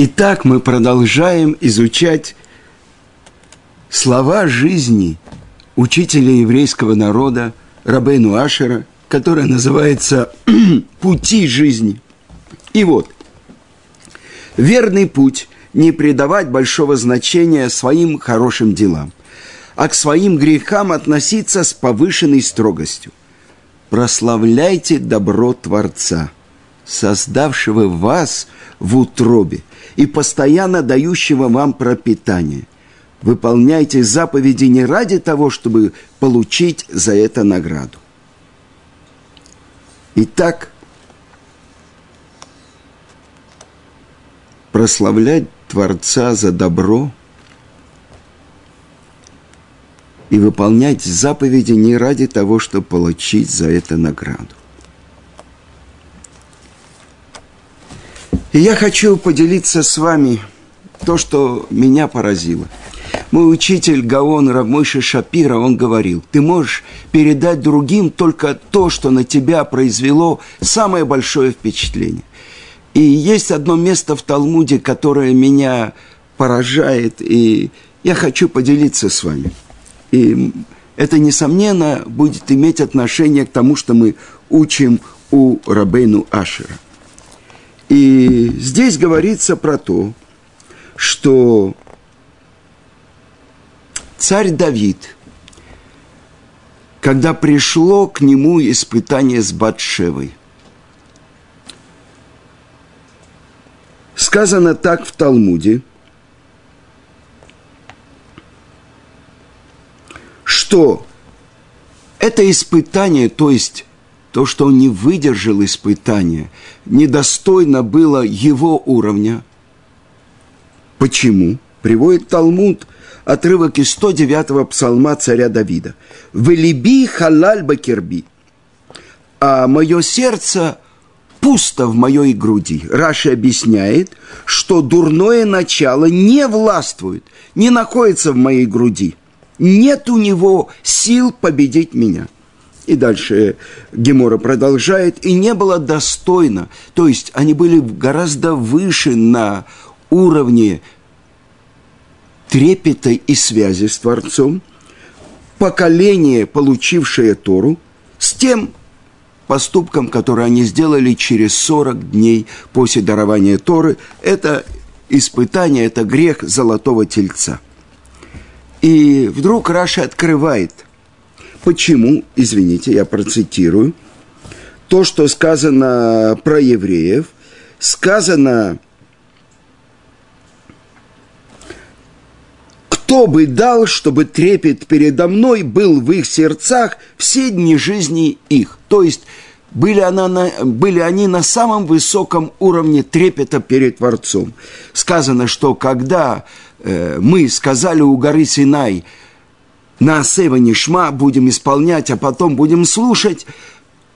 Итак, мы продолжаем изучать слова жизни учителя еврейского народа Рабейну Ашера, которая называется «Пути жизни». И вот, верный путь – не придавать большого значения своим хорошим делам, а к своим грехам относиться с повышенной строгостью. Прославляйте добро Творца, создавшего вас в утробе и постоянно дающего вам пропитание. Выполняйте заповеди не ради того, чтобы получить за это награду. Итак, прославлять Творца за добро и выполнять заповеди не ради того, чтобы получить за это награду. И я хочу поделиться с вами то, что меня поразило. Мой учитель Гаон Рамыша Шапира, он говорил: ты можешь передать другим только то, что на тебя произвело самое большое впечатление. И есть одно место в Талмуде, которое меня поражает, и я хочу поделиться с вами. И это, несомненно, будет иметь отношение к тому, что мы учим у Рабейну Ашера. И здесь говорится про то, что царь Давид, когда пришло к нему испытание с Батшевой, сказано так в Талмуде, что это испытание, то есть то, что он не выдержал испытания, недостойно было его уровня. Почему? Приводит Талмуд отрывок из 109-го псалма царя Давида. «Велиби халаль бакерби, а мое сердце пусто в моей груди». Раши объясняет, что дурное начало не властвует, не находится в моей груди. Нет у него сил победить меня. И дальше Гемора продолжает. И не было достойно. То есть они были гораздо выше на уровне трепета и связи с Творцом. Поколение, получившее Тору, с тем поступком, который они сделали через 40 дней после дарования Торы. Это испытание, это грех Золотого Тельца. И вдруг Раши открывает. Почему, извините, я процитирую, то, что сказано про евреев, сказано: «Кто бы дал, чтобы трепет передо мной был в их сердцах все дни жизни их». То есть были они на самом высоком уровне трепета перед Творцом. Сказано, что когда мы сказали у горы Синай: на Асева Нишма, будем исполнять, а потом будем слушать,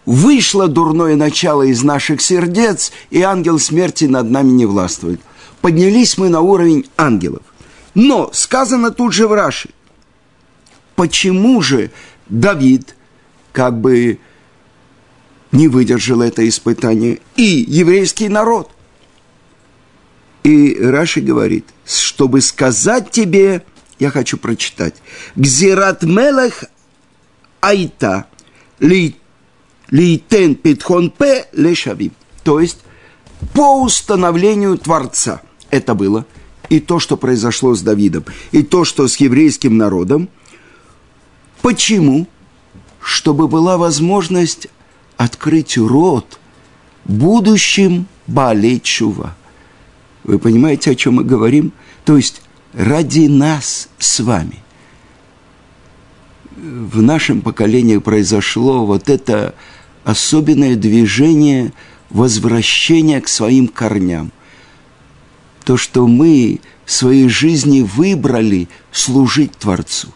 вышло дурное начало из наших сердец, и ангел смерти над нами не властвует. Поднялись мы на уровень ангелов. Но сказано тут же в Раши, почему же Давид как бы не выдержал это испытание и еврейский народ? И Раши говорит, чтобы сказать тебе, я хочу прочитать. «Гзират мелех айта лейтен питхон пе лешавим». То есть, по установлению Творца это было. И то, что произошло с Давидом, и то, что с еврейским народом. Почему? Чтобы была возможность открыть рот будущим Бааль тшува. Вы понимаете, о чем мы говорим? То есть, ради нас с вами. В нашем поколении произошло вот это особенное движение возвращения к своим корням. То, что мы в своей жизни выбрали служить Творцу.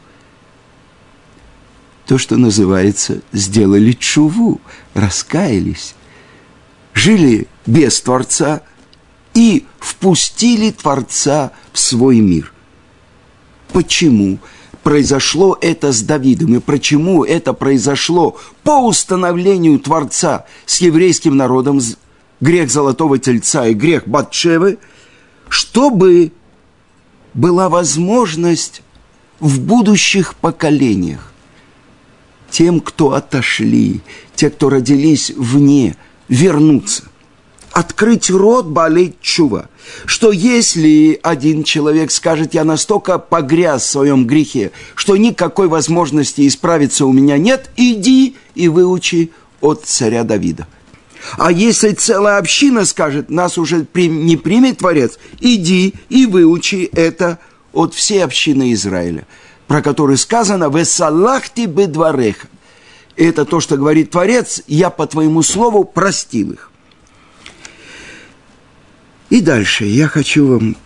То, что называется «сделали тшуву», раскаялись, жили без Творца и впустили Творца в свой мир. Почему произошло это с Давидом? И почему это произошло по установлению Творца с еврейским народом, грех Золотого Тельца и грех Батшевы? чтобы была возможность в будущих поколениях тем, кто отошли, те, кто родились вне, вернуться, открыть рот Бааль тшува, что если один человек скажет, я настолько погряз в своем грехе, что никакой возможности исправиться у меня нет, иди и выучи от царя Давида. А если целая община скажет, нас уже не примет Творец, иди и выучи это от всей общины Израиля, про которую сказано «Весалахти бедвареха». Это то, что говорит Творец, я по твоему слову простил их. И дальше я хочу вам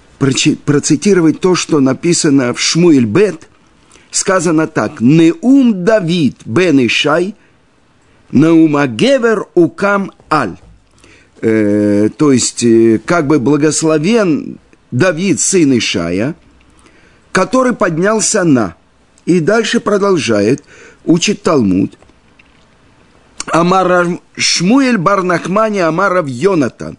процитировать то, что написано в Шмуэльбет. Сказано так. «Неум Давид бен Ишай, неума гевер укам аль». То есть, как бы благословен Давид, сын Ишая, который поднялся на. И дальше продолжает, учит Талмуд. «Амар Шмуэль бар Нахмани Амаров Йонатан».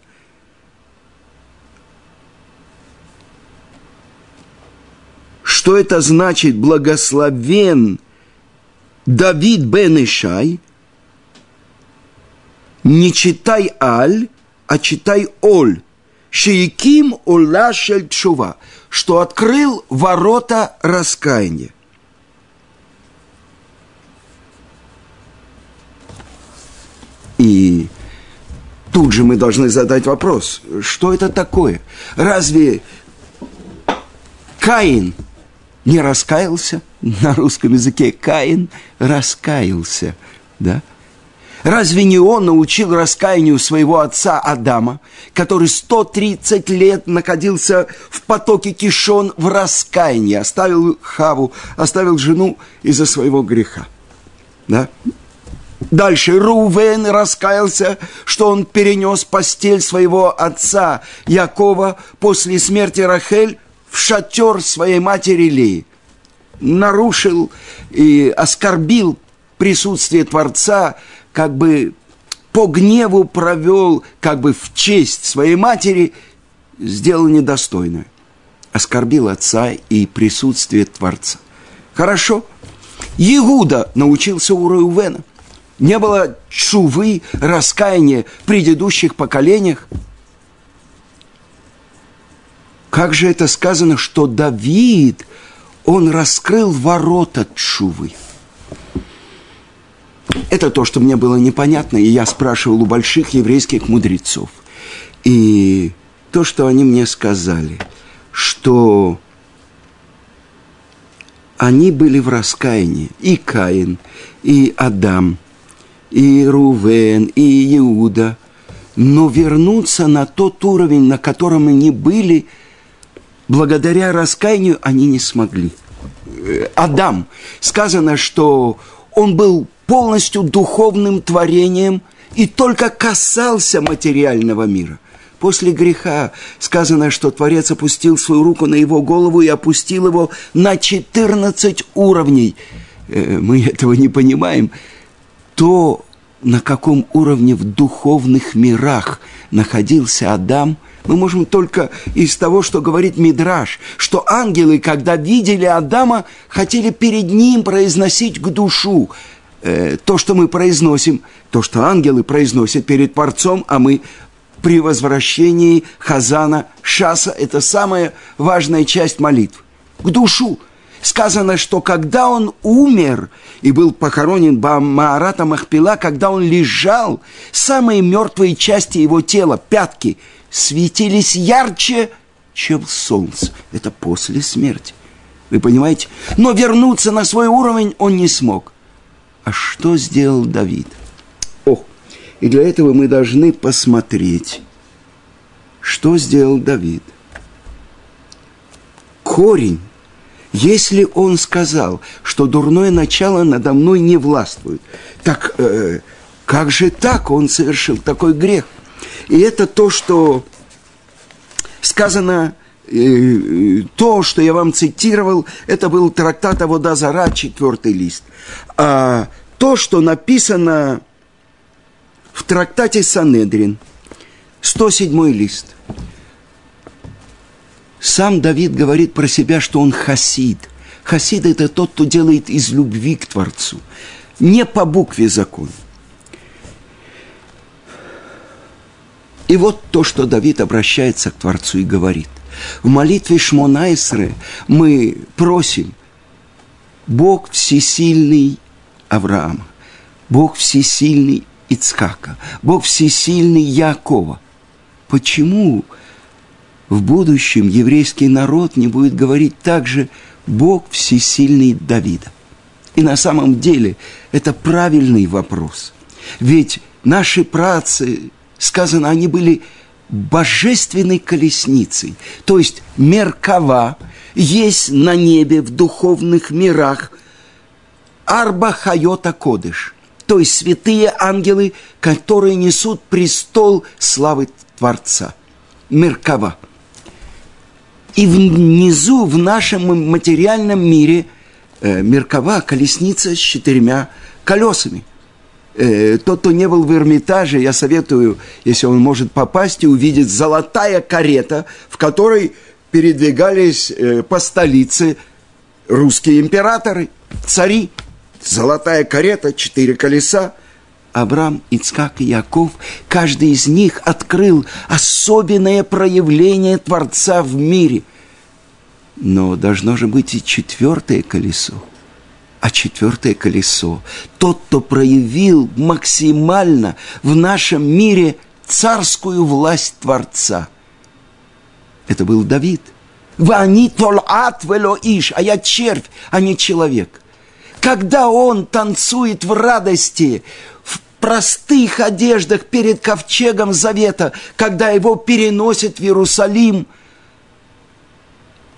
Что это значит «благословен Давид бен Ишай»? Не читай «аль», а читай «оль». «Шиеким ола шель тшува», что открыл ворота раскаяния. И тут же мы должны задать вопрос, что это такое? Разве Каин не раскаялся? На русском языке Каин раскаялся, да? Разве не он научил раскаянию своего отца Адама, который 130 лет находился в потоке кишон в раскаянии, оставил Хаву, оставил жену из-за своего греха, да? Дальше Рувен раскаялся, что он перенес постель своего отца Якова после смерти Рахель в шатер своей матери Леи, нарушил и оскорбил присутствие Творца, как бы по гневу провел, как бы в честь своей матери, сделал недостойное. Оскорбил отца и присутствие Творца. Хорошо. Иуда научился у Рувена. Не было тшувы, раскаяния в предыдущих поколениях. Как же это сказано, что Давид, он раскрыл ворота тшувы? Это то, что мне было непонятно, и я спрашивал у больших еврейских мудрецов. И то, что они мне сказали, что они были в раскаянии, и Каин, и Адам, и Рувен, и Иуда, но вернуться на тот уровень, на котором они были, благодаря раскаянию они не смогли. Адам, сказано, что он был полностью духовным творением и только касался материального мира. После греха сказано, что Творец опустил свою руку на его голову и опустил его на 14 уровней. Мы этого не понимаем. То, на каком уровне в духовных мирах находился Адам, мы можем только из того, что говорит Мидраш, что ангелы, когда видели Адама, хотели перед ним произносить к душу. То, что мы произносим, то, что ангелы произносят перед Творцом, а мы при возвращении Хазана Шаса, это самая важная часть молитвы, к душу. Сказано, что когда он умер и был похоронен Бамаарата Махпила, когда он лежал, самые мертвые части его тела, пятки, светились ярче, чем солнце. Это после смерти. Вы понимаете? Но вернуться на свой уровень он не смог. А что сделал Давид? И для этого мы должны посмотреть, что сделал Давид. Корень. Если он сказал, что дурное начало надо мной не властвует, так как же так он совершил такой грех? И это то, что сказано... То, что я вам цитировал, это был трактат Авода Зара, 4 лист. А то, что написано в трактате Санедрин, 107 лист. Сам Давид говорит про себя, что он хасид. Хасид – это тот, кто делает из любви к Творцу. Не по букве закона. И вот то, что Давид обращается к Творцу и говорит. В молитве Шмона-Исре мы просим: Бог всесильный Авраама, Бог всесильный Ицхака, Бог всесильный Яакова. Почему в будущем еврейский народ не будет говорить также «Бог всесильный Давида»? И на самом деле это правильный вопрос. Ведь наши праотцы, сказано, они были божественной колесницей. То есть меркава есть на небе, в духовных мирах, арба хайота кодыш, то есть святые ангелы, которые несут престол славы Творца. Меркава. И внизу, в нашем материальном мире, меркава, колесница с 4 колесами. Тот, кто не был в Эрмитаже, я советую, если он может попасть и увидеть, золотая карета, в которой передвигались по столице русские императоры, цари. Золотая карета, 4 колеса. Авраам, Ицхак и Яаков, каждый из них открыл особенное проявление Творца в мире. Но должно же быть и 4-е колесо. А 4-е колесо, тот, кто проявил максимально в нашем мире царскую власть Творца. Это был Давид. «Вани толат вело иш», а я червь, а не человек. Когда он танцует в радости, в простых одеждах перед ковчегом завета, когда его переносят в Иерусалим,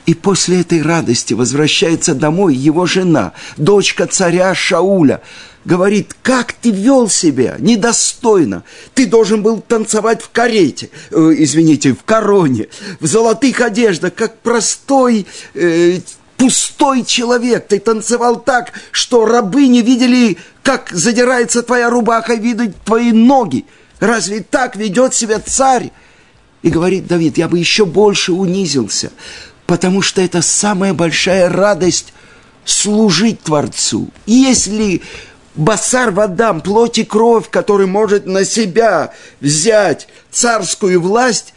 и после этой радости возвращается домой его жена, дочка царя Шауля, говорит: как ты вел себя недостойно, ты должен был танцевать в карете, в короне, в золотых одеждах, как простой пустой человек, ты танцевал так, что рабы не видели, как задирается твоя рубаха, видят твои ноги. Разве так ведет себя царь? И говорит Давид: я бы еще больше унизился, потому что это самая большая радость служить Творцу. Если басар вадам, плоть и кровь, который может на себя взять царскую власть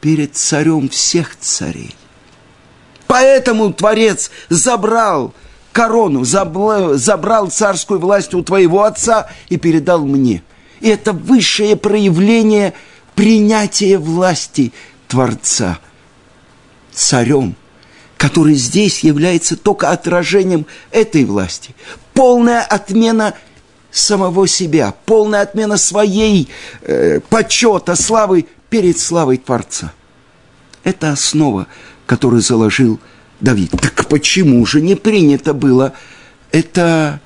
перед царем всех царей. Поэтому Творец забрал корону, забрал царскую власть у твоего отца и передал мне. И это высшее проявление принятия власти Творца царем, который здесь является только отражением этой власти. Полная отмена самого себя, полная отмена своей почета, славы перед славой Творца. Это основа, который заложил Давид. Так почему же не принято было это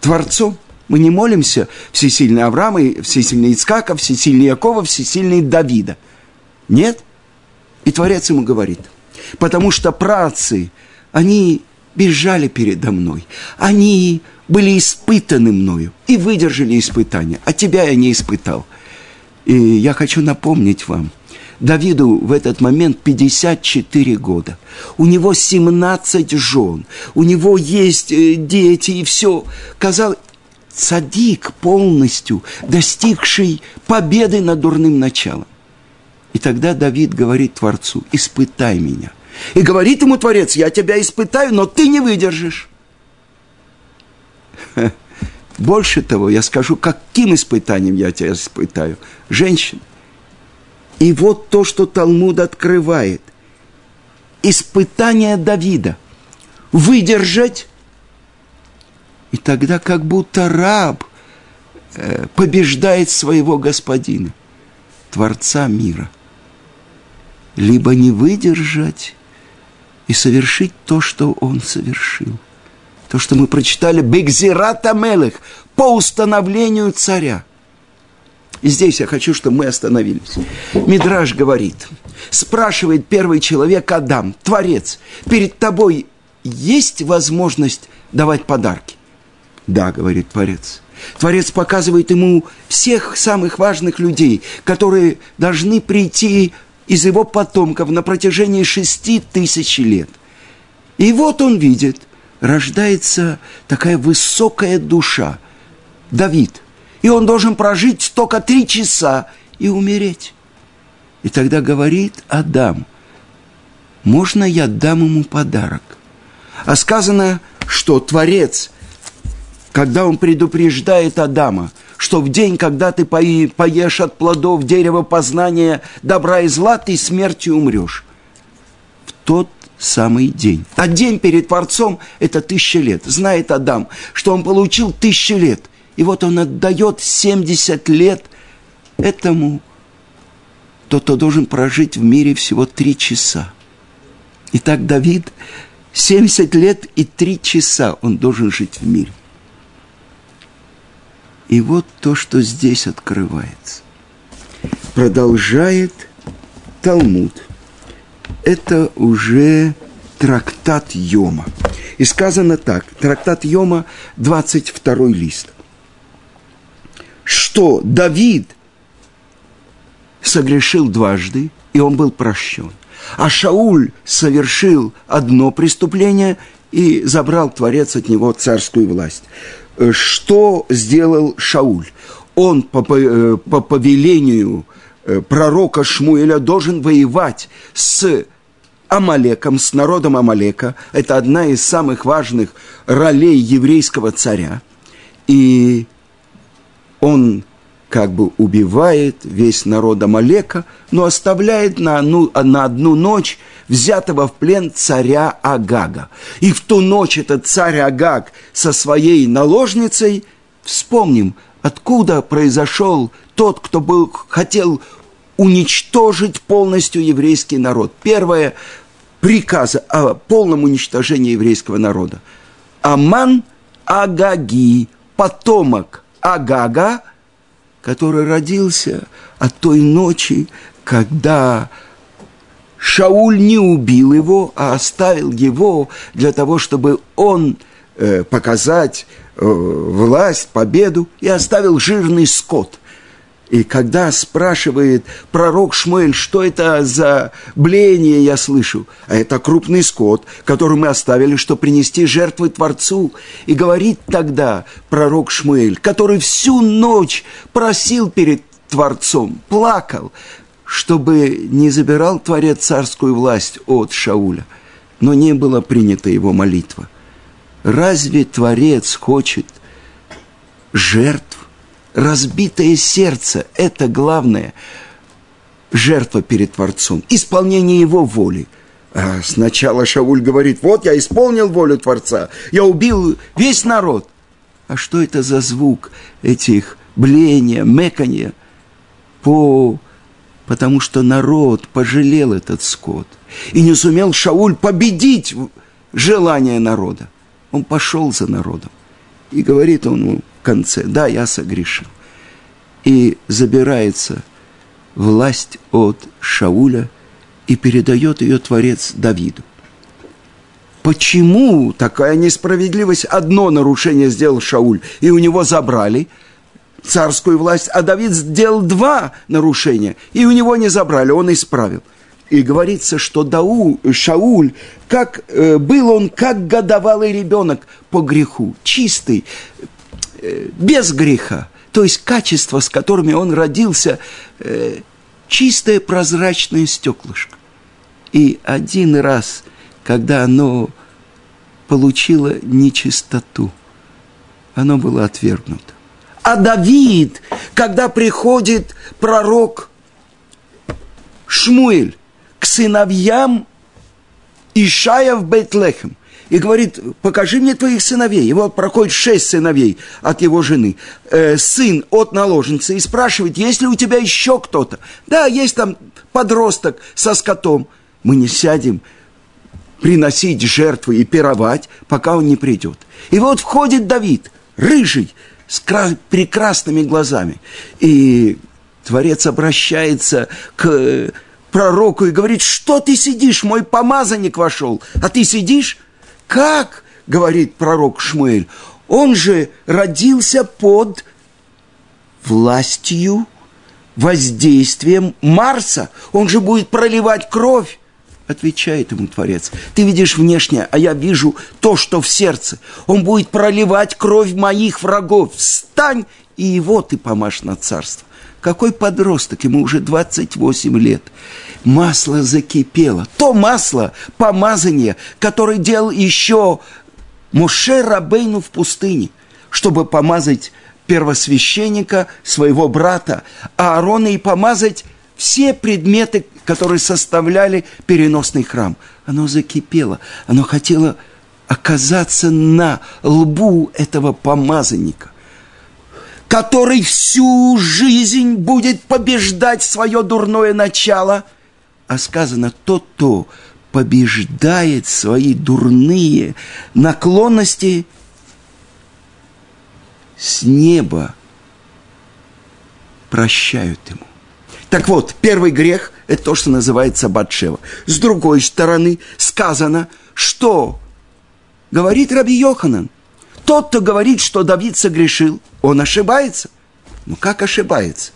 Творцом? Мы не молимся всесильный Авраама, всесильный Ицхака, всесильный Якова, всесильный Давида. Нет? И Творец ему говорит: потому что праотцы, они бежали передо мной, они были испытаны мною и выдержали испытания, а тебя я не испытал. И я хочу напомнить вам, Давиду в этот момент 54 года. У него 17 жен, у него есть дети и все. Казалось, цадик полностью, достигший победы над дурным началом. И тогда Давид говорит Творцу: испытай меня. И говорит ему Творец: я тебя испытаю, но ты не выдержишь. Больше того, я скажу, каким испытанием я тебя испытаю. Женщина. И вот то, что Талмуд открывает. Испытание Давида. Выдержать. И тогда как будто раб побеждает своего господина, Творца мира. Либо не выдержать и совершить то, что он совершил. То, что мы прочитали, «Бегзират амелех», по установлению царя. И здесь я хочу, чтобы мы остановились. Мидраш говорит, спрашивает первый человек Адам: Творец, перед тобой есть возможность давать подарки? Да, говорит Творец. Творец показывает ему всех самых важных людей, которые должны прийти из его потомков на протяжении 6000 лет. И вот он видит, рождается такая высокая душа, Давид. И он должен прожить только 3 часа и умереть. И тогда говорит Адам: можно я дам ему подарок? А сказано, что Творец, когда он предупреждает Адама, что в день, когда ты поешь от плодов дерева познания добра и зла, ты смертью умрешь. В тот самый день. А день перед Творцом – это 1000 лет. Знает Адам, что он получил 1000 лет. И вот он отдает 70 лет этому, тот, кто должен прожить в мире всего 3 часа. Итак, Давид 70 лет и 3 часа он должен жить в мире. И вот то, что здесь открывается. Продолжает Талмуд. Это уже трактат Йома. И сказано так, трактат Йома, 22 лист. Что Давид согрешил дважды, и он был прощен. А Шауль совершил одно преступление, и забрал Творец от него царскую власть. Что сделал Шауль? Он по повелению пророка Шмуэля должен воевать с Амалеком, с народом Амалека. Это одна из самых важных ролей еврейского царя. И он как бы убивает весь народ Амалека, но оставляет на одну ночь взятого в плен царя Агага. И в ту ночь этот царь Агаг со своей наложницей, вспомним, откуда произошел тот, кто хотел уничтожить полностью еврейский народ. Первое приказ о полном уничтожении еврейского народа. Аман Агаги, потомок Агага, который родился от той ночи, когда Шауль не убил его, а оставил его для того, чтобы он показать власть, победу, и оставил жирный скот. И когда спрашивает пророк Шмуэль, что это за блеяние я слышу, а это крупный скот, который мы оставили, чтобы принести жертвы Творцу. И говорит тогда пророк Шмуэль, который всю ночь просил перед Творцом, плакал, чтобы не забирал Творец царскую власть от Шауля, но не была принята его молитва. Разве Творец хочет жертв? Разбитое сердце – это главное жертва перед Творцом, исполнение его воли. А сначала Шауль говорит: вот я исполнил волю Творца, я убил весь народ. А что это за звук этих блеяния, мэканья? Потому что народ пожалел этот скот. И не сумел Шауль победить желание народа. Он пошел за народом. И говорит он ему в конце: да, я согрешил. И забирается власть от Шауля и передает ее Творец Давиду. Почему такая несправедливость? Одно нарушение сделал Шауль, и у него забрали царскую власть, а Давид сделал 2 нарушения, и у него не забрали, он исправил. И говорится, что Шауль, был он как годовалый ребенок по греху, чистый, без греха. То есть качества, с которыми он родился, чистое прозрачное стеклышко. И один раз, когда оно получило нечистоту, оно было отвергнуто. А Давид, когда приходит пророк Шмуэль, к сыновьям Ишая в Бейт-Лехем. И говорит: покажи мне твоих сыновей. Его проходит 6 сыновей от его жены. Сын от наложницы. И спрашивает: есть ли у тебя еще кто-то? Да, есть там подросток со скотом. Мы не сядем приносить жертвы и пировать, пока он не придет. И вот входит Давид, рыжий, с прекрасными глазами. И Творец обращается к пророку и говорит: что ты сидишь, мой помазанник вошел, а ты сидишь? Как, говорит пророк Шмуэль, он же родился под властью воздействием Марса. Он же будет проливать кровь. Отвечает ему Творец: ты видишь внешнее, а я вижу то, что в сердце. Он будет проливать кровь моих врагов. Встань, и его ты помажь на царство. Какой подросток, ему уже 28 лет. Масло закипело. То масло, помазание, которое делал еще Моше Рабейну в пустыне, чтобы помазать первосвященника, своего брата Аарона, и помазать все предметы, которые составляли переносный храм. Оно закипело, оно хотело оказаться на лбу этого помазанника, который всю жизнь будет побеждать свое дурное начало. А сказано, тот, кто побеждает свои дурные наклонности, с неба прощают ему. Так вот, первый грех – это то, что называется Батшева. С другой стороны, сказано, что говорит Раби Йоханан: тот, кто говорит, что Давид согрешил, он ошибается. Ну как ошибается?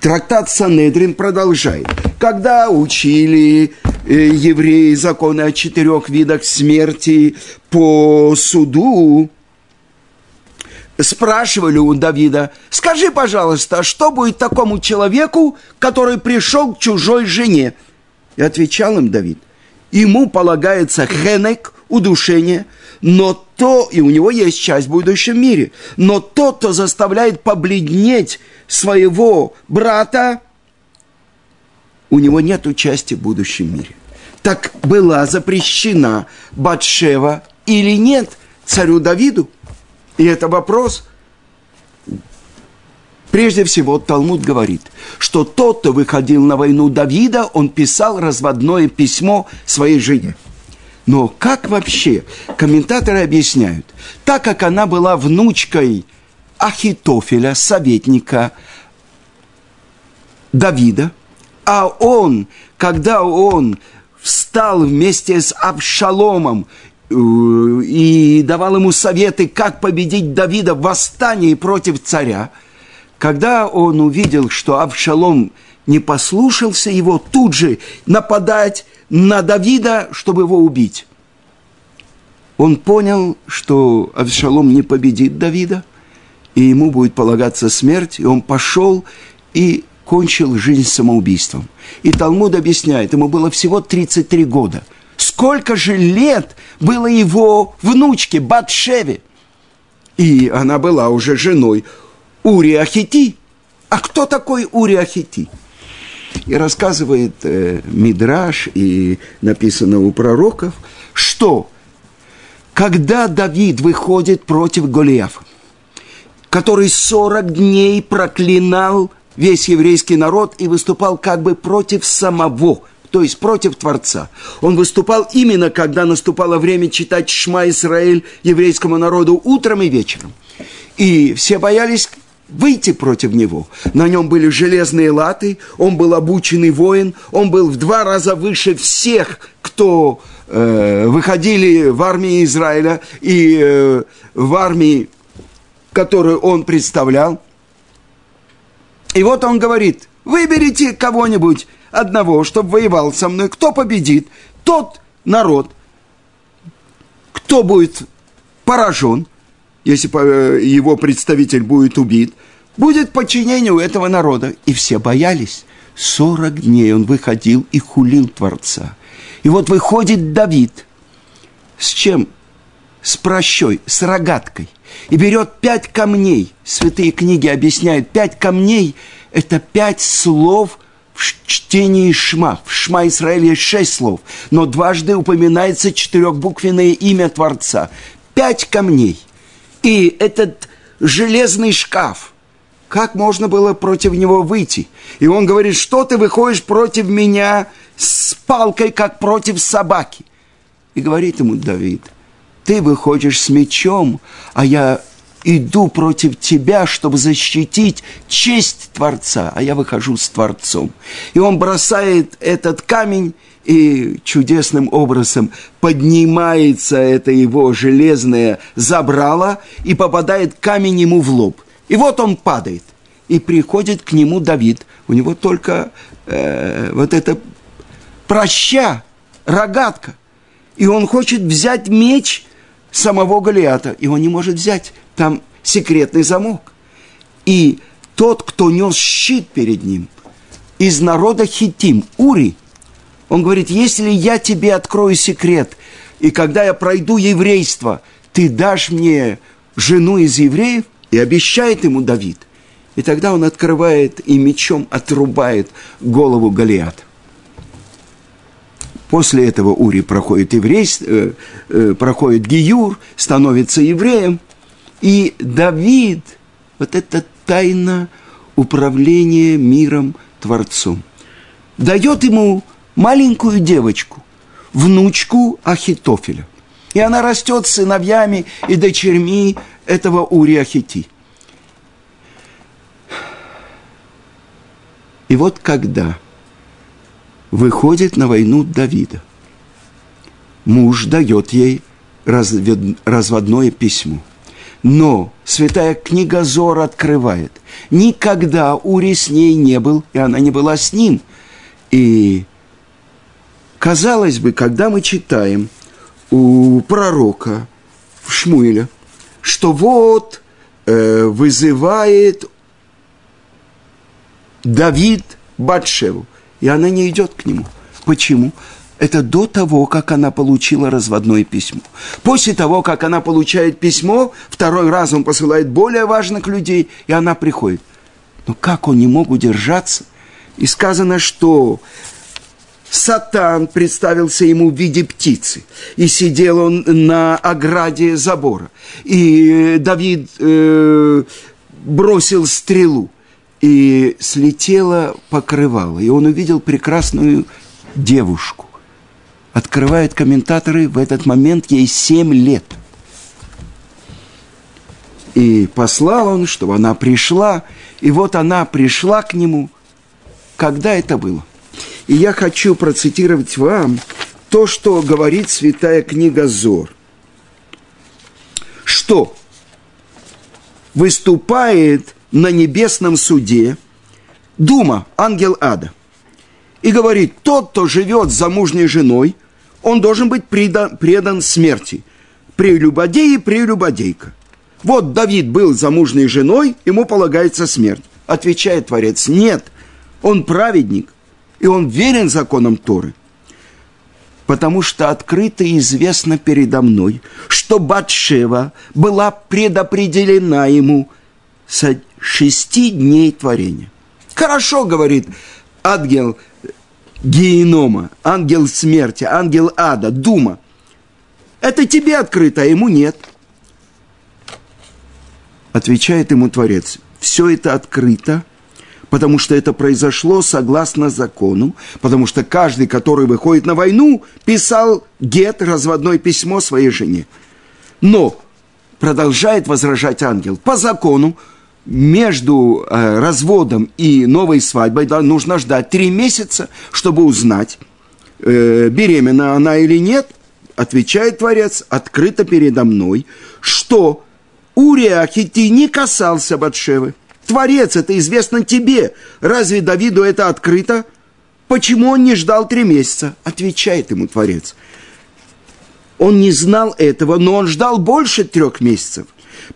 Трактат Санедрин продолжает. Когда учили евреи законы о 4 видах смерти по суду, спрашивали у Давида: скажи, пожалуйста, что будет такому человеку, который пришел к чужой жене? И отвечал им Давид: ему полагается хенек, удушение, но то, и у него есть часть в будущем мире, но тот, кто заставляет побледнеть своего брата, у него нет части в будущем мире. Так была запрещена Батшева или нет царю Давиду? И это вопрос. Прежде всего, Талмуд говорит, что тот, кто выходил на войну Давида, он писал разводное письмо своей жене. Но как вообще? Комментаторы объясняют. Так как она была внучкой Ахитофеля, советника Давида, а он, когда он встал вместе с Авшаломом и давал ему советы, как победить Давида в восстании против царя, когда он увидел, что Авшалом не послушался его, тут же нападать на Давида, чтобы его убить. Он понял, что Авшалом не победит Давида, и ему будет полагаться смерть, и он пошел и кончил жизнь самоубийством. И Талмуд объясняет, ему было всего 33 года. Сколько же лет было его внучке Батшеве? И она была уже женой Урия Хетти. А кто такой Урия Хетти? И рассказывает Мидраш, и написано у пророков, что когда Давид выходит против Голиафа, который 40 дней проклинал весь еврейский народ и выступал как бы против самого, то есть против Творца. Он выступал именно, когда наступало время читать Шма-Исраэль еврейскому народу утром и вечером. И все боялись выйти против него. На нем были железные латы, он был обученный воин, он был в 2 раза выше всех, кто выходили в армии Израиля и в армии, которую он представлял. И вот он говорит: выберите кого-нибудь, одного, чтобы воевал со мной. Кто победит, тот народ, кто будет поражен, если его представитель будет убит, будет подчинению этого народа. И все боялись. 40 дней он выходил и хулил Творца. И вот выходит Давид с чем? С прощой, с рогаткой. И берет 5 камней. Святые книги объясняют, 5 камней – это 5 слов в чтении Шма. В Шма-Исраэль есть 6 слов, но дважды упоминается 4-буквенное имя Творца. 5 камней. И этот железный шкаф, как можно было против него выйти? И он говорит: что ты выходишь против меня с палкой, как против собаки? И говорит ему Давид: ты выходишь с мечом, а я иду против тебя, чтобы защитить честь Творца, а я выхожу с Творцом. И он бросает этот камень, и чудесным образом поднимается это его железное забрало, и попадает камень ему в лоб. И вот он падает. и приходит к нему Давид. У него только вот эта праща, рогатка. И он хочет взять меч самого Голиафа, и он не может взять. Там секретный замок. И тот, кто нес щит перед ним, из народа Хитим, Ури, он говорит, если я тебе открою секрет, и когда я пройду еврейство, ты дашь мне жену из евреев, и обещает ему Давид. И тогда он открывает и мечом отрубает голову Голиафа. После этого Ури проходит еврейство, проходит Гиюр, становится евреем. И Давид, вот это тайна управления миром Творцом, дает ему маленькую девочку, внучку Ахитофеля. И она растет с сыновьями и дочерьми этого Урия Хетти. И вот когда выходит на войну Давида, муж дает ей разводное письмо. Но святая книга Зоар открывает. Никогда Ури с ней не был, и она не была с ним. И, казалось бы, когда мы читаем у пророка Шмуэля, что вот вызывает Давид Батшеву, и она не идет к нему. Почему? Это до того, как она получила разводное письмо. После того, как она получает письмо, второй раз он посылает более важных людей, и она приходит. Но как он не мог удержаться? И сказано, что Сатан представился ему в виде птицы, и сидел он на ограде забора. И Давид бросил стрелу, и слетело покрывало, и он увидел прекрасную девушку. Открывают комментаторы, в этот момент ей 7 лет. И послал он, чтобы она пришла, и вот она пришла к нему. Когда это было? И я хочу процитировать вам то, что говорит святая книга Зоар. Что выступает на небесном суде Дума, ангел ада, и говорит, тот, кто живет с замужней женой, он должен быть предан смерти. Прелюбодей и прелюбодейка. Вот Давид был замужней женой, ему полагается смерть. Отвечает Творец, нет, он праведник, и он верен законам Торы. Потому что открыто и известно передо мной, что Батшева была предопределена ему со 6 дней творения. Хорошо, говорит ангел генома, ангел смерти, ангел ада, дума. Это тебе открыто, а ему нет. Отвечает ему Творец. Все это открыто, потому что это произошло согласно закону, потому что каждый, который выходит на войну, писал гет, разводное письмо своей жене. Но, продолжает возражать ангел, по закону, между разводом и новой свадьбой нужно ждать 3 месяца, чтобы узнать, беременна она или нет. Отвечает Творец, открыто передо мной, что Урия Хетти не касался Батшевы. Творец, это известно тебе. Разве Давиду это открыто? Почему он не ждал 3 месяца? Отвечает ему Творец. Он не знал этого, но он ждал больше 3 месяцев.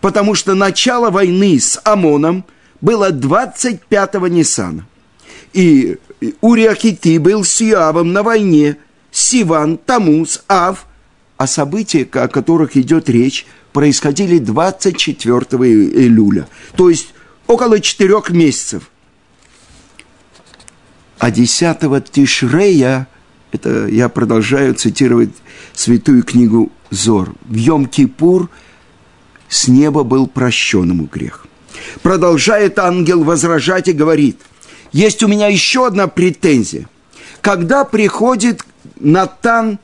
Потому что начало войны с Амоном было 25-го Ниссана. И Урия Хетти был с Иоавом на войне, Сиван, Тамуз, Ав. А события, о которых идет речь, происходили 24-го Элюля. То есть около 4 месяцев. А 10-го Тишрея, это я продолжаю цитировать святую книгу Зоар, в Йом-Кипур с неба был прощен ему грех. Продолжает ангел возражать и говорит, есть у меня еще одна претензия. Когда приходит Натан,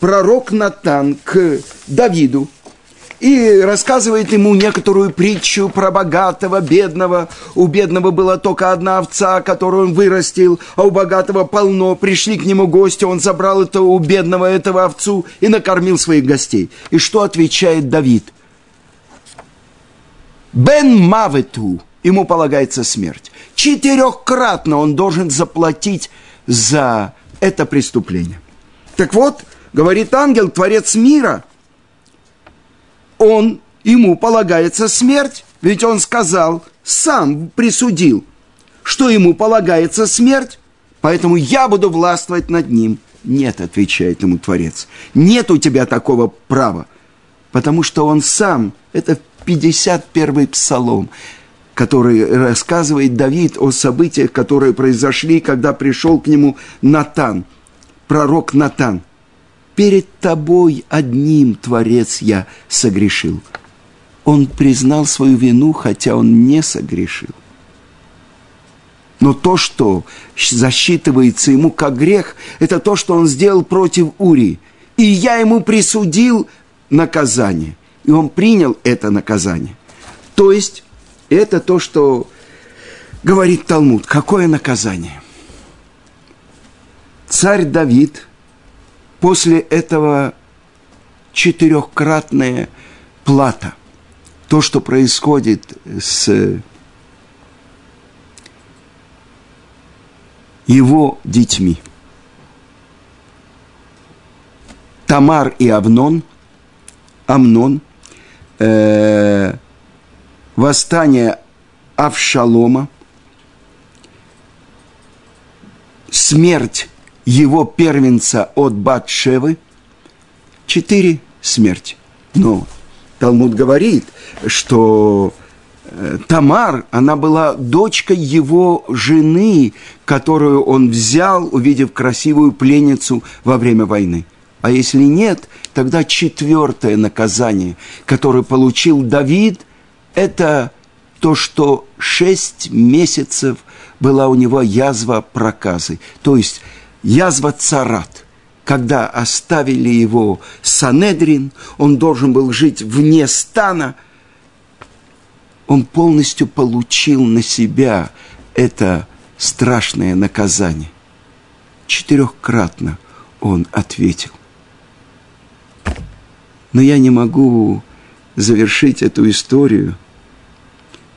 пророк Натан к Давиду и рассказывает ему некоторую притчу про богатого, бедного. У бедного была только одна овца, которую он вырастил, а у богатого полно. Пришли к нему гости, он забрал это у бедного этого овцу и накормил своих гостей. И что отвечает Давид? Бен Мавету, ему полагается смерть. Четырехкратно он должен заплатить за это преступление. Так вот, говорит ангел, Творец мира, он, ему полагается смерть, ведь он сказал, сам присудил, что ему полагается смерть, поэтому я буду властвовать над ним. Нет, отвечает ему Творец, нет у тебя такого права, потому что он сам, это 51-й псалом, который рассказывает Давид о событиях, которые произошли, когда пришел к нему Натан, пророк Натан. «Перед тобой одним, Творец, я согрешил». Он признал свою вину, хотя он не согрешил. Но то, что засчитывается ему как грех, это то, что он сделал против Урии. И я ему присудил наказание. И он принял это наказание. То есть, это то, что говорит Талмуд. Какое наказание? Царь Давид после этого четырехкратная плата. То, что происходит с его детьми. Тамар и Амнон, восстание Авшалома, смерть его первенца от Батшевы, 4 смерти. Но Талмуд говорит, что Тамар, она была дочкой его жены, которую он взял, увидев красивую пленницу во время войны. А если нет, тогда 4-е наказание, которое получил Давид, это то, что 6 месяцев была у него язва проказы, то есть язва царат. Когда оставили его Санедрин, он должен был жить вне стана, он полностью получил на себя это страшное наказание. 4-кратно он ответил. Но я не могу завершить эту историю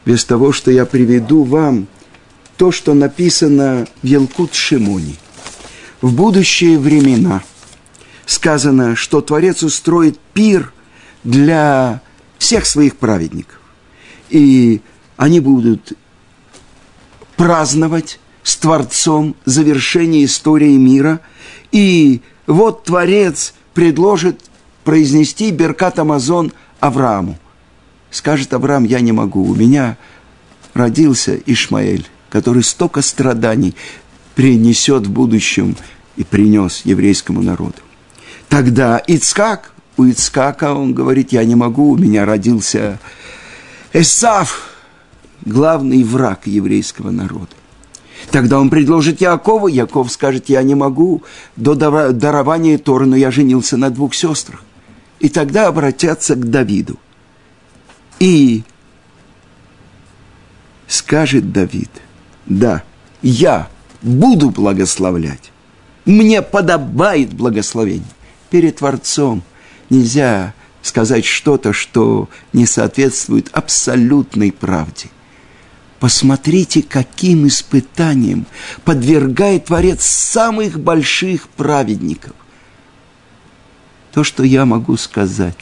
без того, что я приведу вам то, что написано в Елкут Шимони. В будущие времена сказано, что Творец устроит пир для всех своих праведников. И они будут праздновать с Творцом завершение истории мира. И вот Творец предложит произнести Беркат Амазон Аврааму. Скажет Авраам, я не могу, у меня родился Ишмаэль, который столько страданий принесет в будущем и принес еврейскому народу. Тогда Ицхак, у Ицхака он говорит, я не могу, у меня родился Эсав, главный враг еврейского народа. Тогда он предложит Яакову, Яаков скажет, я не могу, до дарования Торы, но я женился на 2 сестрах. И тогда обратятся к Давиду. И скажет Давид, да, я буду благословлять. Мне подобает благословение. Перед Творцом нельзя сказать что-то, что не соответствует абсолютной правде. Посмотрите, каким испытанием подвергает Творец самых больших праведников. То, что я могу сказать,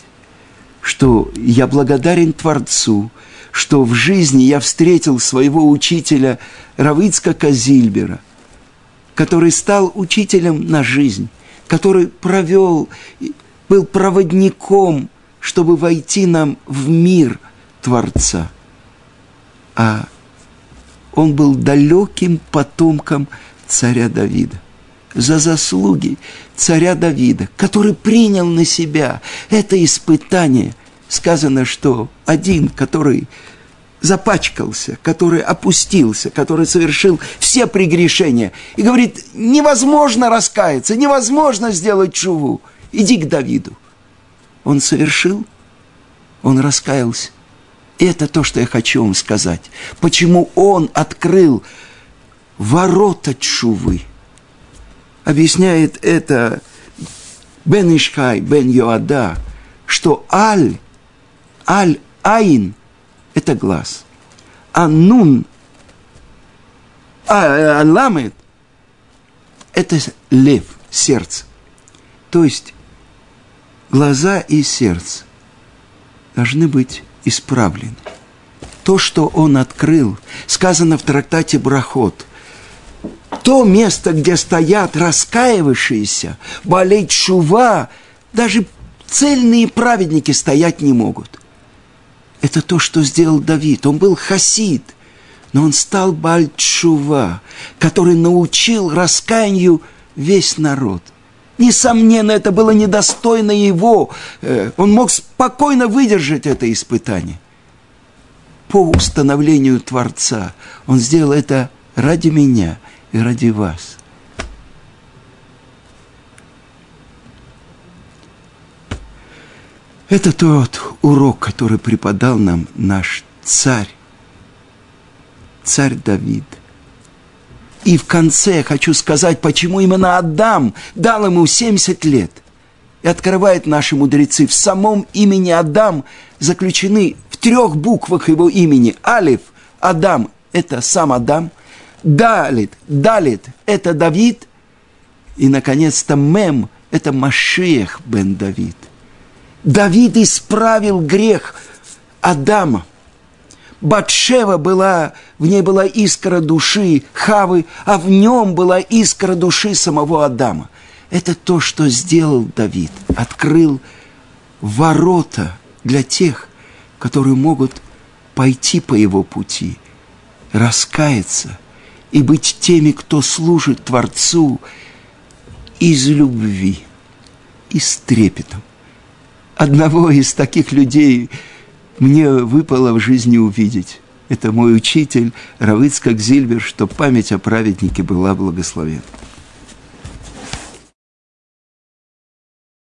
что я благодарен Творцу, что в жизни я встретил своего учителя Рав Ицхака Зильбера, который стал учителем на жизнь, который был проводником, чтобы войти нам в мир Творца. А он был далеким потомком царя Давида. За заслуги царя Давида, который принял на себя это испытание, сказано, что один, который запачкался, который опустился, который совершил все прегрешения, и говорит, невозможно раскаяться, невозможно сделать тшуву, иди к Давиду. Он совершил, он раскаялся. И это то, что я хочу вам сказать. Почему он открыл ворота тшувы? Объясняет это Бен Ишхай, Бен Йоада, что Аль-Айн – это глаз. Анун, Аламет, это лев, сердце. То есть глаза и сердце должны быть исправлены. То, что он открыл, сказано в трактате Брахот. То место, где стоят раскаивавшиеся, Бааль тшува, даже цельные праведники стоять не могут. Это то, что сделал Давид. Он был хасид, но он стал Бааль тшува, который научил раскаянию весь народ. Несомненно, это было недостойно его. Он мог спокойно выдержать это испытание. По установлению Творца он сделал это ради меня и ради вас. Это тот урок, который преподал нам наш царь, царь Давид. И в конце хочу сказать, почему именно Адам дал ему 70 лет. И открывает наши мудрецы. В самом имени Адам заключены в 3 буквах его имени. Алиф, Адам, это сам Адам. Далит, Далит, это Давид. И, наконец-то, Мем, это Машиах бен Давид. Давид исправил грех Адама. Батшева была, в ней была искра души Хавы, а в нем была искра души самого Адама. Это то, что сделал Давид. Открыл ворота для тех, которые могут пойти по его пути, раскаяться и быть теми, кто служит Творцу из любви, и с трепетом. Одного из таких людей мне выпало в жизни увидеть. Это мой учитель, Рав Ицхак Зильбер, что память о праведнике была благословенна.